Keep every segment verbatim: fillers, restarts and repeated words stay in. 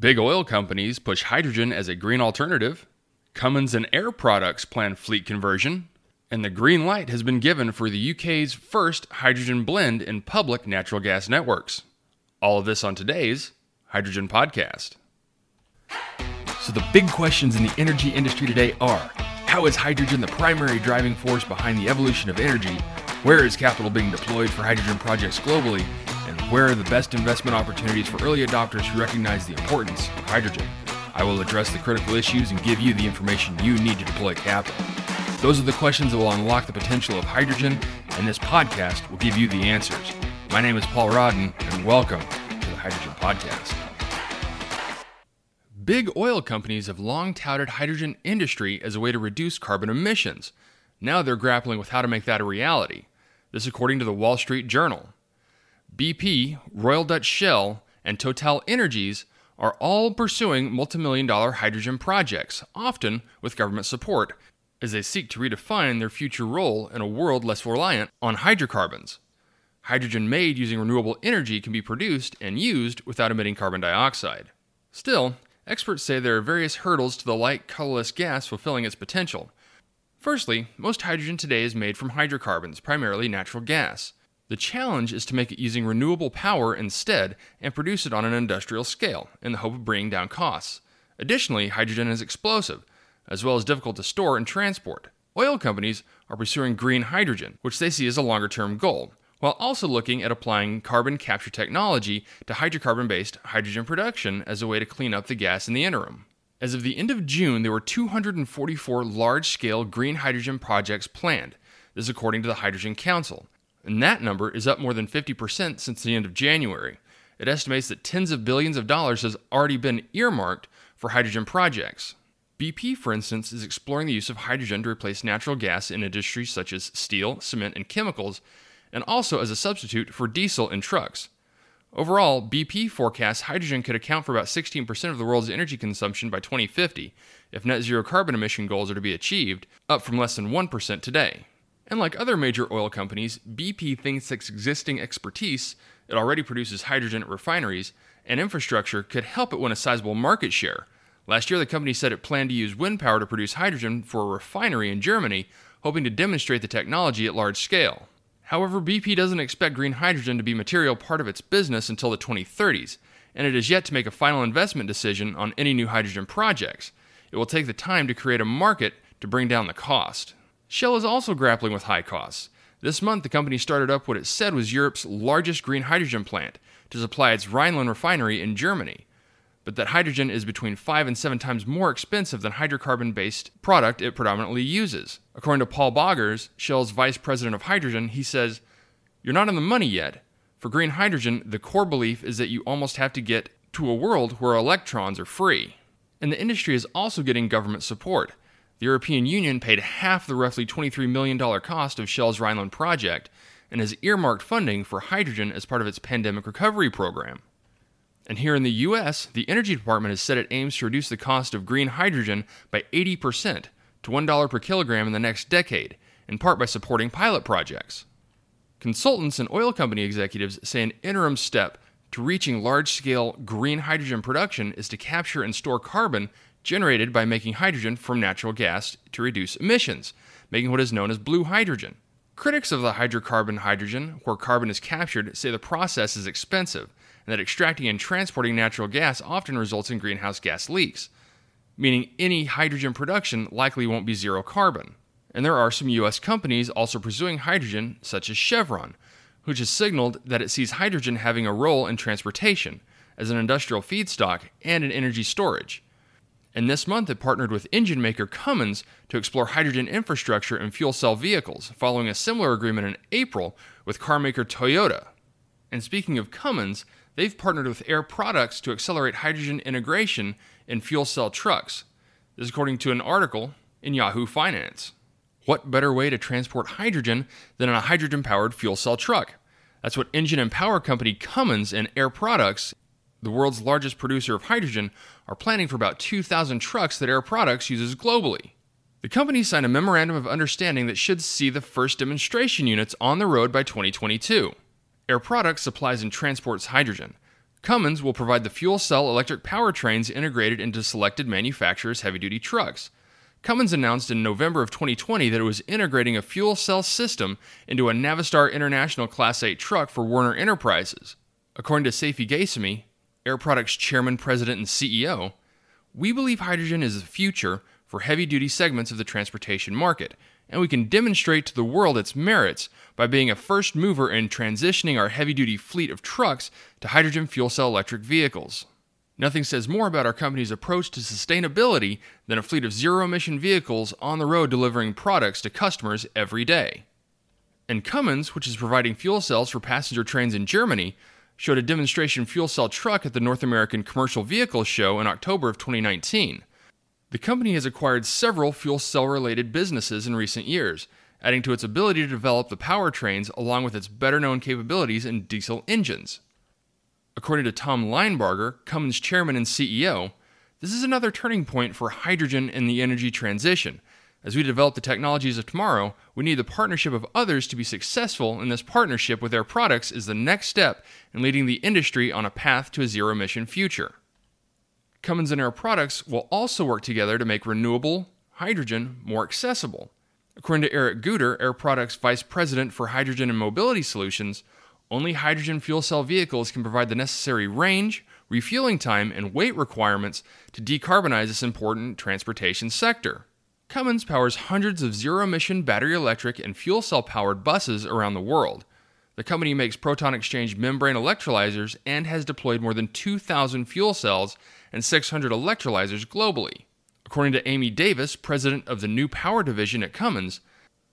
Big oil companies push hydrogen as a green alternative. Cummins and Air Products plan fleet conversion. And the green light has been given for the U K's first hydrogen blend in public natural gas networks. All of this on today's Hydrogen Podcast. So the big questions in the energy industry today are, how is hydrogen the primary driving force behind the evolution of energy? Where is capital being deployed for hydrogen projects globally? And where are the best investment opportunities for early adopters who recognize the importance of hydrogen? I will address the critical issues and give you the information you need to deploy capital. Those are the questions that will unlock the potential of hydrogen, and this podcast will give you the answers. My name is Paul Rodden, and welcome to the Hydrogen Podcast. Big oil companies have long touted hydrogen industry as a way to reduce carbon emissions. Now they're grappling with how to make that a reality. This according to the Wall Street Journal. B P, Royal Dutch Shell, and Total Energies are all pursuing multimillion dollar hydrogen projects, often with government support, as they seek to redefine their future role in a world less reliant on hydrocarbons. Hydrogen made using renewable energy can be produced and used without emitting carbon dioxide. Still, experts say there are various hurdles to the light, colorless gas fulfilling its potential. Firstly, most hydrogen today is made from hydrocarbons, primarily natural gas. The challenge is to make it using renewable power instead and produce it on an industrial scale in the hope of bringing down costs. Additionally, hydrogen is explosive, as well as difficult to store and transport. Oil companies are pursuing green hydrogen, which they see as a longer-term goal, while also looking at applying carbon capture technology to hydrocarbon-based hydrogen production as a way to clean up the gas in the interim. As of the end of June, there were two hundred forty-four large-scale green hydrogen projects planned. This is according to the Hydrogen Council, and that number is up more than fifty percent since the end of January. It estimates that tens of billions of dollars has already been earmarked for hydrogen projects. B P, for instance, is exploring the use of hydrogen to replace natural gas in industries such as steel, cement, and chemicals, and also as a substitute for diesel in trucks. Overall, B P forecasts hydrogen could account for about sixteen percent of the world's energy consumption by twenty fifty, if net zero carbon emission goals are to be achieved, up from less than one percent today. And like other major oil companies, B P thinks its existing expertise, it already produces hydrogen at refineries, and infrastructure could help it win a sizable market share. Last year, the company said it planned to use wind power to produce hydrogen for a refinery in Germany, hoping to demonstrate the technology at large scale. However, B P doesn't expect green hydrogen to be a material part of its business until the twenty thirties, and it is yet to make a final investment decision on any new hydrogen projects. It will take the time to create a market to bring down the cost. Shell is also grappling with high costs. This month, the company started up what it said was Europe's largest green hydrogen plant to supply its Rhineland refinery in Germany, but that hydrogen is between five and seven times more expensive than hydrocarbon-based product it predominantly uses. According to Paul Boggers, Shell's vice president of hydrogen, he says, "You're not on the money yet. For green hydrogen, the core belief is that you almost have to get to a world where electrons are free." And the industry is also getting government support. The European Union paid half the roughly twenty-three million dollars cost of Shell's Rhineland project and has earmarked funding for hydrogen as part of its pandemic recovery program. And here in the U S, the Energy Department has said it aims to reduce the cost of green hydrogen by eighty percent to one dollar per kilogram in the next decade, in part by supporting pilot projects. Consultants and oil company executives say an interim step to reaching large-scale green hydrogen production is to capture and store carbon generated by making hydrogen from natural gas to reduce emissions, making what is known as blue hydrogen. Critics of the hydrocarbon hydrogen, where carbon is captured, say the process is expensive, and that extracting and transporting natural gas often results in greenhouse gas leaks, meaning any hydrogen production likely won't be zero carbon. And there are some U S companies also pursuing hydrogen, such as Chevron, which has signaled that it sees hydrogen having a role in transportation, as an industrial feedstock, and in energy storage. And this month it partnered with engine maker Cummins to explore hydrogen infrastructure in fuel cell vehicles, following a similar agreement in April with carmaker Toyota. And speaking of Cummins, they've partnered with Air Products to accelerate hydrogen integration in fuel cell trucks. This is according to an article in Yahoo Finance. What better way to transport hydrogen than in a hydrogen-powered fuel cell truck? That's what engine and power company Cummins and Air Products, the world's largest producer of hydrogen, are planning for about two thousand trucks that Air Products uses globally. The company signed a memorandum of understanding that should see the first demonstration units on the road by twenty twenty-two. Air Products supplies and transports hydrogen. Cummins will provide the fuel cell electric powertrains integrated into selected manufacturers' heavy-duty trucks. Cummins announced in November of twenty twenty that it was integrating a fuel cell system into a Navistar International Class eight truck for Werner Enterprises. According to Safi Gacemi, Air Products chairman, president, and C E O, "We believe hydrogen is the future for heavy-duty segments of the transportation market, and we can demonstrate to the world its merits by being a first mover in transitioning our heavy-duty fleet of trucks to hydrogen fuel cell electric vehicles. Nothing says more about our company's approach to sustainability than a fleet of zero-emission vehicles on the road delivering products to customers every day." And Cummins, which is providing fuel cells for passenger trains in Germany, showed a demonstration fuel cell truck at the North American Commercial Vehicles Show in October of twenty nineteen. The company has acquired several fuel cell-related businesses in recent years, adding to its ability to develop the powertrains along with its better-known capabilities in diesel engines. According to Tom Linebarger, Cummins chairman and C E O, "This is another turning point for hydrogen in the energy transition. As we develop the technologies of tomorrow, we need the partnership of others to be successful, and this partnership with Air Products is the next step in leading the industry on a path to a zero-emission future." Cummins and Air Products will also work together to make renewable hydrogen more accessible. According to Eric Guter, Air Products Vice President for Hydrogen and Mobility Solutions, only hydrogen fuel cell vehicles can provide the necessary range, refueling time, and weight requirements to decarbonize this important transportation sector. Cummins powers hundreds of zero-emission battery electric and fuel cell-powered buses around the world. The company makes proton exchange membrane electrolyzers and has deployed more than two thousand fuel cells and six hundred electrolyzers globally. According to Amy Davis, president of the New Power Division at Cummins,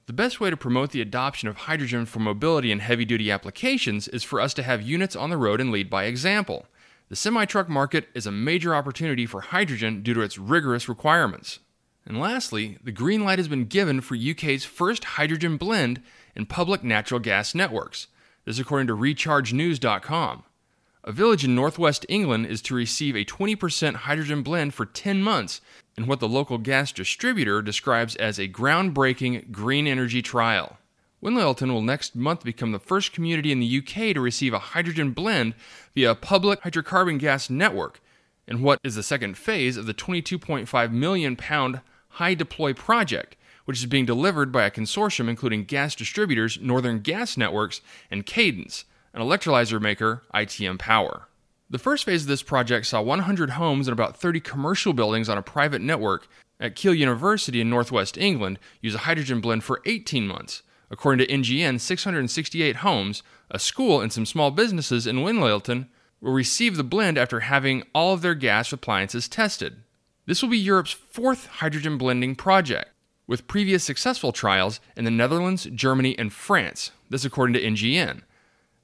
"The best way to promote the adoption of hydrogen for mobility and heavy-duty applications is for us to have units on the road and lead by example. The semi-truck market is a major opportunity for hydrogen due to its rigorous requirements." And lastly, the green light has been given for U K's first hydrogen blend in public natural gas networks. This according to Recharge News dot com. A village in northwest England is to receive a twenty percent hydrogen blend for ten months in what the local gas distributor describes as a groundbreaking green energy trial. Winlaton will next month become the first community in the U K to receive a hydrogen blend via a public hydrocarbon gas network in what is the second phase of the twenty-two point five million pound High Deploy project, which is being delivered by a consortium including gas distributors Northern Gas Networks and Cadence, an electrolyzer maker, I T M Power. The first phase of this project saw one hundred homes and about thirty commercial buildings on a private network at Keele University in northwest England use a hydrogen blend for eighteen months. According to N G N, six hundred sixty-eight homes, a school, and some small businesses in Winlaton will receive the blend after having all of their gas appliances tested. This will be Europe's fourth hydrogen blending project, with previous successful trials in the Netherlands, Germany, and France. This according to N G N.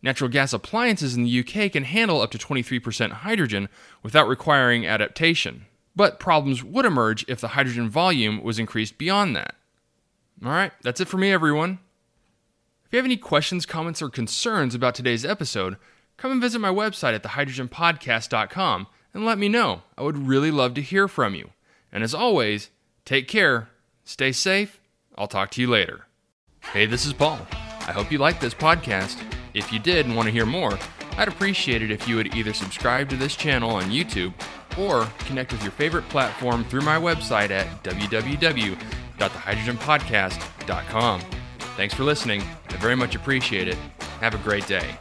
Natural gas appliances in the U K can handle up to twenty-three percent hydrogen without requiring adaptation, but problems would emerge if the hydrogen volume was increased beyond that. All right, that's it for me, everyone. If you have any questions, comments, or concerns about today's episode, come and visit my website at the hydrogen podcast dot com and let me know. I would really love to hear from you. And as always, take care, stay safe, I'll talk to you later. Hey, this is Paul. I hope you liked this podcast. If you did and want to hear more, I'd appreciate it if you would either subscribe to this channel on YouTube or connect with your favorite platform through my website at w w w dot the hydrogen podcast dot com. Thanks for listening. I very much appreciate it. Have a great day.